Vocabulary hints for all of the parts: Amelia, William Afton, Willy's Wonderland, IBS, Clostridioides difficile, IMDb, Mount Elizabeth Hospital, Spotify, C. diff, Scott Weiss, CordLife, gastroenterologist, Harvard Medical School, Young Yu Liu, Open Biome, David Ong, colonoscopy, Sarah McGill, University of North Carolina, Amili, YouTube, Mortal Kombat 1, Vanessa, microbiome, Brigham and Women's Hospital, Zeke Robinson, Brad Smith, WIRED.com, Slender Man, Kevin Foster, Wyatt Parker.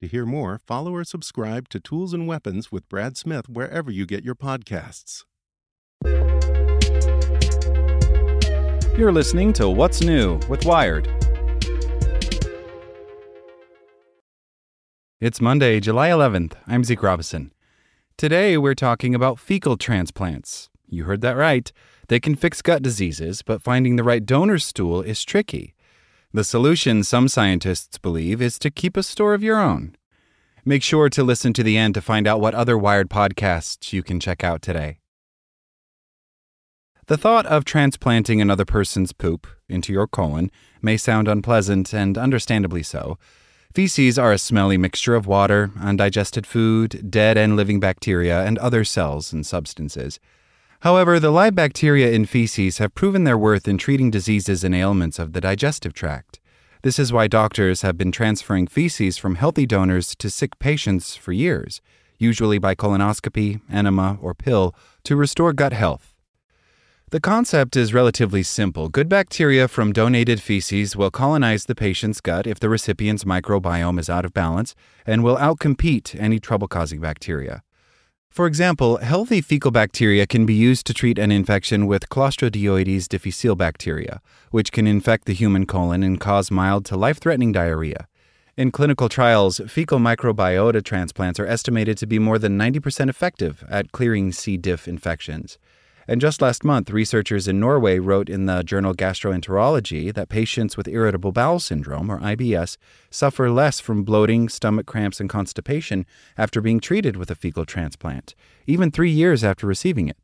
To hear more, follow or subscribe to Tools and Weapons with Brad Smith wherever you get your podcasts. You're listening to What's New with Wired. It's Monday, July 11th. I'm Zeke Robinson. Today we're talking about fecal transplants. You heard that right. They can fix gut diseases, but finding the right donor stool is tricky. The solution, some scientists believe, is to keep a store of your own. Make sure to listen to the end to find out what other Wired podcasts you can check out today. The thought of transplanting another person's poop into your colon may sound unpleasant, and understandably so. Feces are a smelly mixture of water, undigested food, dead and living bacteria, and other cells and substances. However, the live bacteria in feces have proven their worth in treating diseases and ailments of the digestive tract. This is why doctors have been transferring feces from healthy donors to sick patients for years, usually by colonoscopy, enema, or pill, to restore gut health. The concept is relatively simple. Good bacteria from donated feces will colonize the patient's gut if the recipient's microbiome is out of balance and will outcompete any trouble-causing bacteria. For example, healthy fecal bacteria can be used to treat an infection with Clostridioides difficile bacteria, which can infect the human colon and cause mild to life-threatening diarrhea. In clinical trials, fecal microbiota transplants are estimated to be more than 90% effective at clearing C. diff infections. And just last month, researchers in Norway wrote in the journal Gastroenterology that patients with irritable bowel syndrome, or IBS, suffer less from bloating, stomach cramps, and constipation after being treated with a fecal transplant, even 3 years after receiving it.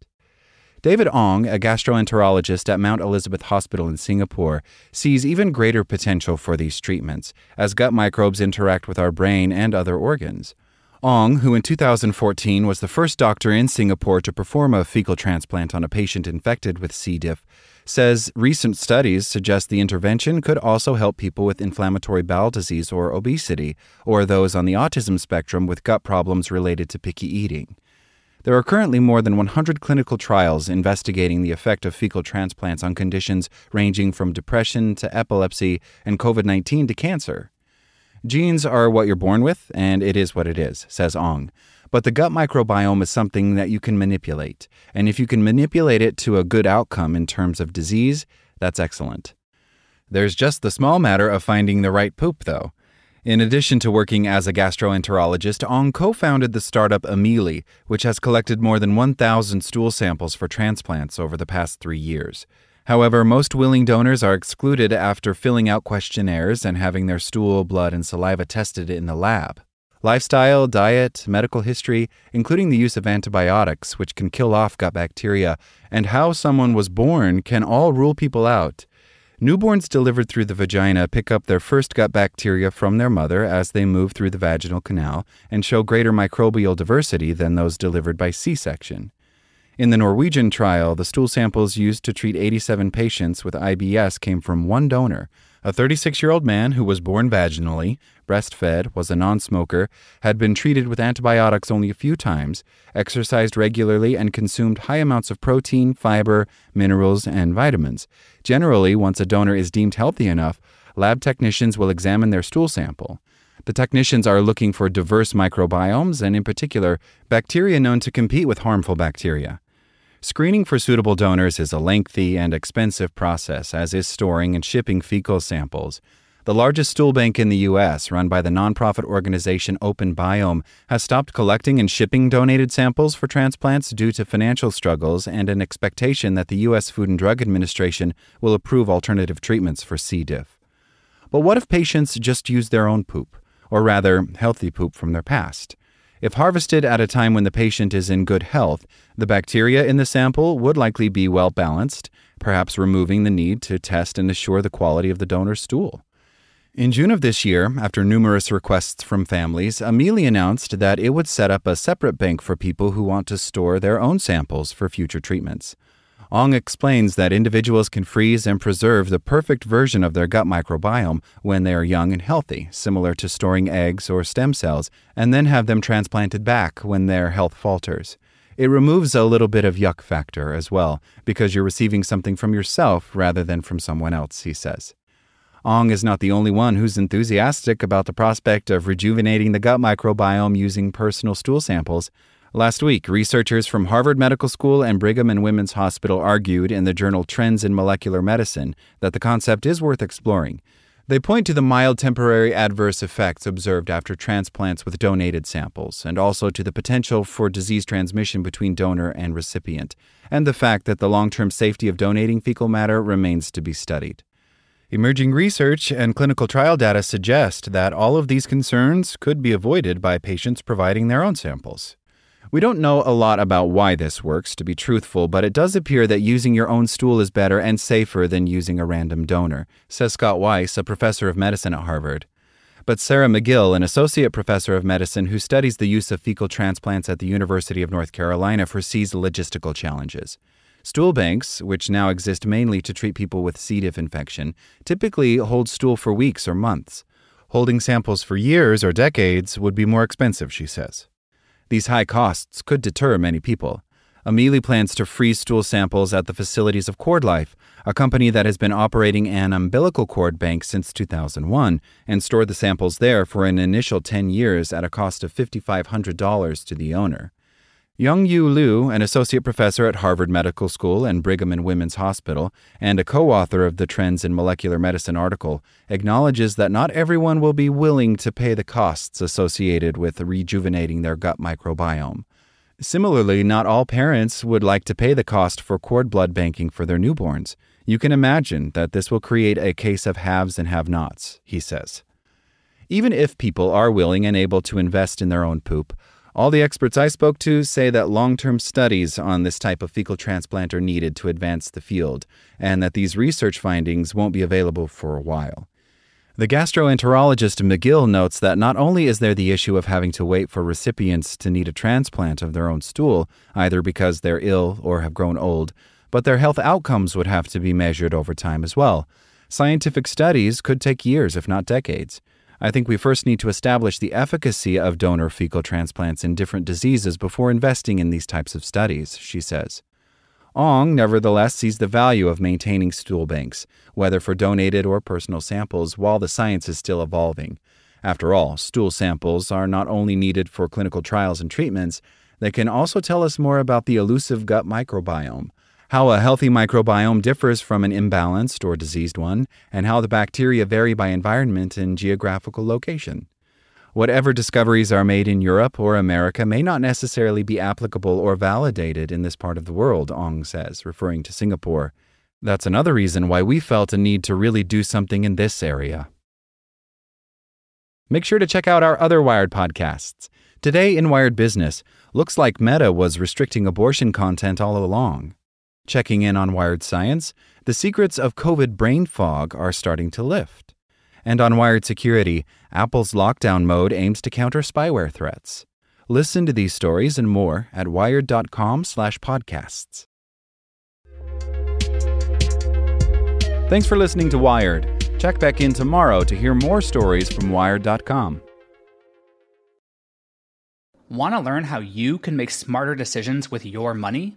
David Ong, a gastroenterologist at Mount Elizabeth Hospital in Singapore, sees even greater potential for these treatments as gut microbes interact with our brain and other organs. Ong, who in 2014 was the first doctor in Singapore to perform a fecal transplant on a patient infected with C. diff, says recent studies suggest the intervention could also help people with inflammatory bowel disease or obesity, or those on the autism spectrum with gut problems related to picky eating. There are currently more than 100 clinical trials investigating the effect of fecal transplants on conditions ranging from depression to epilepsy and COVID-19 to cancer. Genes are what you're born with, and it is what it is, says Ong. But the gut microbiome is something that you can manipulate. And if you can manipulate it to a good outcome in terms of disease, that's excellent. There's just the small matter of finding the right poop, though. In addition to working as a gastroenterologist, Ong co-founded the startup Amili, which has collected more than 1,000 stool samples for transplants over the past 3 years. However, most willing donors are excluded after filling out questionnaires and having their stool, blood, and saliva tested in the lab. Lifestyle, diet, medical history, including the use of antibiotics, which can kill off gut bacteria, and how someone was born can all rule people out. Newborns delivered through the vagina pick up their first gut bacteria from their mother as they move through the vaginal canal and show greater microbial diversity than those delivered by C-section. In the Norwegian trial, the stool samples used to treat 87 patients with IBS came from one donor, a 36-year-old man who was born vaginally, breastfed, was a non-smoker, had been treated with antibiotics only a few times, exercised regularly, and consumed high amounts of protein, fiber, minerals, and vitamins. Generally, once a donor is deemed healthy enough, lab technicians will examine their stool sample. The technicians are looking for diverse microbiomes and, in particular, bacteria known to compete with harmful bacteria. Screening for suitable donors is a lengthy and expensive process, as is storing and shipping fecal samples. The largest stool bank in the U.S., run by the nonprofit organization Open Biome, has stopped collecting and shipping donated samples for transplants due to financial struggles and an expectation that the U.S. Food and Drug Administration will approve alternative treatments for C. diff. But what if patients just use their own poop, or rather, healthy poop from their past? If harvested at a time when the patient is in good health, the bacteria in the sample would likely be well balanced, perhaps removing the need to test and assure the quality of the donor's stool. In June of this year, after numerous requests from families, Amili announced that it would set up a separate bank for people who want to store their own samples for future treatments. Ong explains that individuals can freeze and preserve the perfect version of their gut microbiome when they are young and healthy, similar to storing eggs or stem cells, and then have them transplanted back when their health falters. It removes a little bit of yuck factor as well, because you're receiving something from yourself rather than from someone else, he says. Ong is not the only one who's enthusiastic about the prospect of rejuvenating the gut microbiome using personal stool samples. Last week, researchers from Harvard Medical School and Brigham and Women's Hospital argued in the journal Trends in Molecular Medicine that the concept is worth exploring. They point to the mild temporary adverse effects observed after transplants with donated samples, and also to the potential for disease transmission between donor and recipient, and the fact that the long-term safety of donating fecal matter remains to be studied. Emerging research and clinical trial data suggest that all of these concerns could be avoided by patients providing their own samples. We don't know a lot about why this works, to be truthful, but it does appear that using your own stool is better and safer than using a random donor, says Scott Weiss, a professor of medicine at Harvard. But Sarah McGill, an associate professor of medicine who studies the use of fecal transplants at the University of North Carolina, foresees logistical challenges. Stool banks, which now exist mainly to treat people with C. diff infection, typically hold stool for weeks or months. Holding samples for years or decades would be more expensive, she says. These high costs could deter many people. Amelia plans to freeze stool samples at the facilities of CordLife, a company that has been operating an umbilical cord bank since 2001, and store the samples there for an initial 10 years at a cost of $5,500 to the owner. Young Yu Liu, an associate professor at Harvard Medical School and Brigham and Women's Hospital, and a co-author of the Trends in Molecular Medicine article, acknowledges that not everyone will be willing to pay the costs associated with rejuvenating their gut microbiome. Similarly, not all parents would like to pay the cost for cord blood banking for their newborns. You can imagine that this will create a case of haves and have-nots, he says. Even if people are willing and able to invest in their own poop, all the experts I spoke to say that long-term studies on this type of fecal transplant are needed to advance the field, and that these research findings won't be available for a while. The gastroenterologist McGill notes that not only is there the issue of having to wait for recipients to need a transplant of their own stool, either because they're ill or have grown old, but their health outcomes would have to be measured over time as well. Scientific studies could take years, if not decades. I think we first need to establish the efficacy of donor fecal transplants in different diseases before investing in these types of studies, she says. Ong, nevertheless, sees the value of maintaining stool banks, whether for donated or personal samples, while the science is still evolving. After all, stool samples are not only needed for clinical trials and treatments, they can also tell us more about the elusive gut microbiome, how a healthy microbiome differs from an imbalanced or diseased one, and how the bacteria vary by environment and geographical location. Whatever discoveries are made in Europe or America may not necessarily be applicable or validated in this part of the world, Ong says, referring to Singapore. That's another reason why we felt a need to really do something in this area. Make sure to check out our other Wired podcasts. Today in Wired Business, looks like Meta was restricting abortion content all along. Checking in on Wired Science, the secrets of COVID brain fog are starting to lift. And on Wired Security, Apple's lockdown mode aims to counter spyware threats. Listen to these stories and more at wired.com/podcasts. Thanks for listening to Wired. Check back in tomorrow to hear more stories from wired.com. Want to learn how you can make smarter decisions with your money?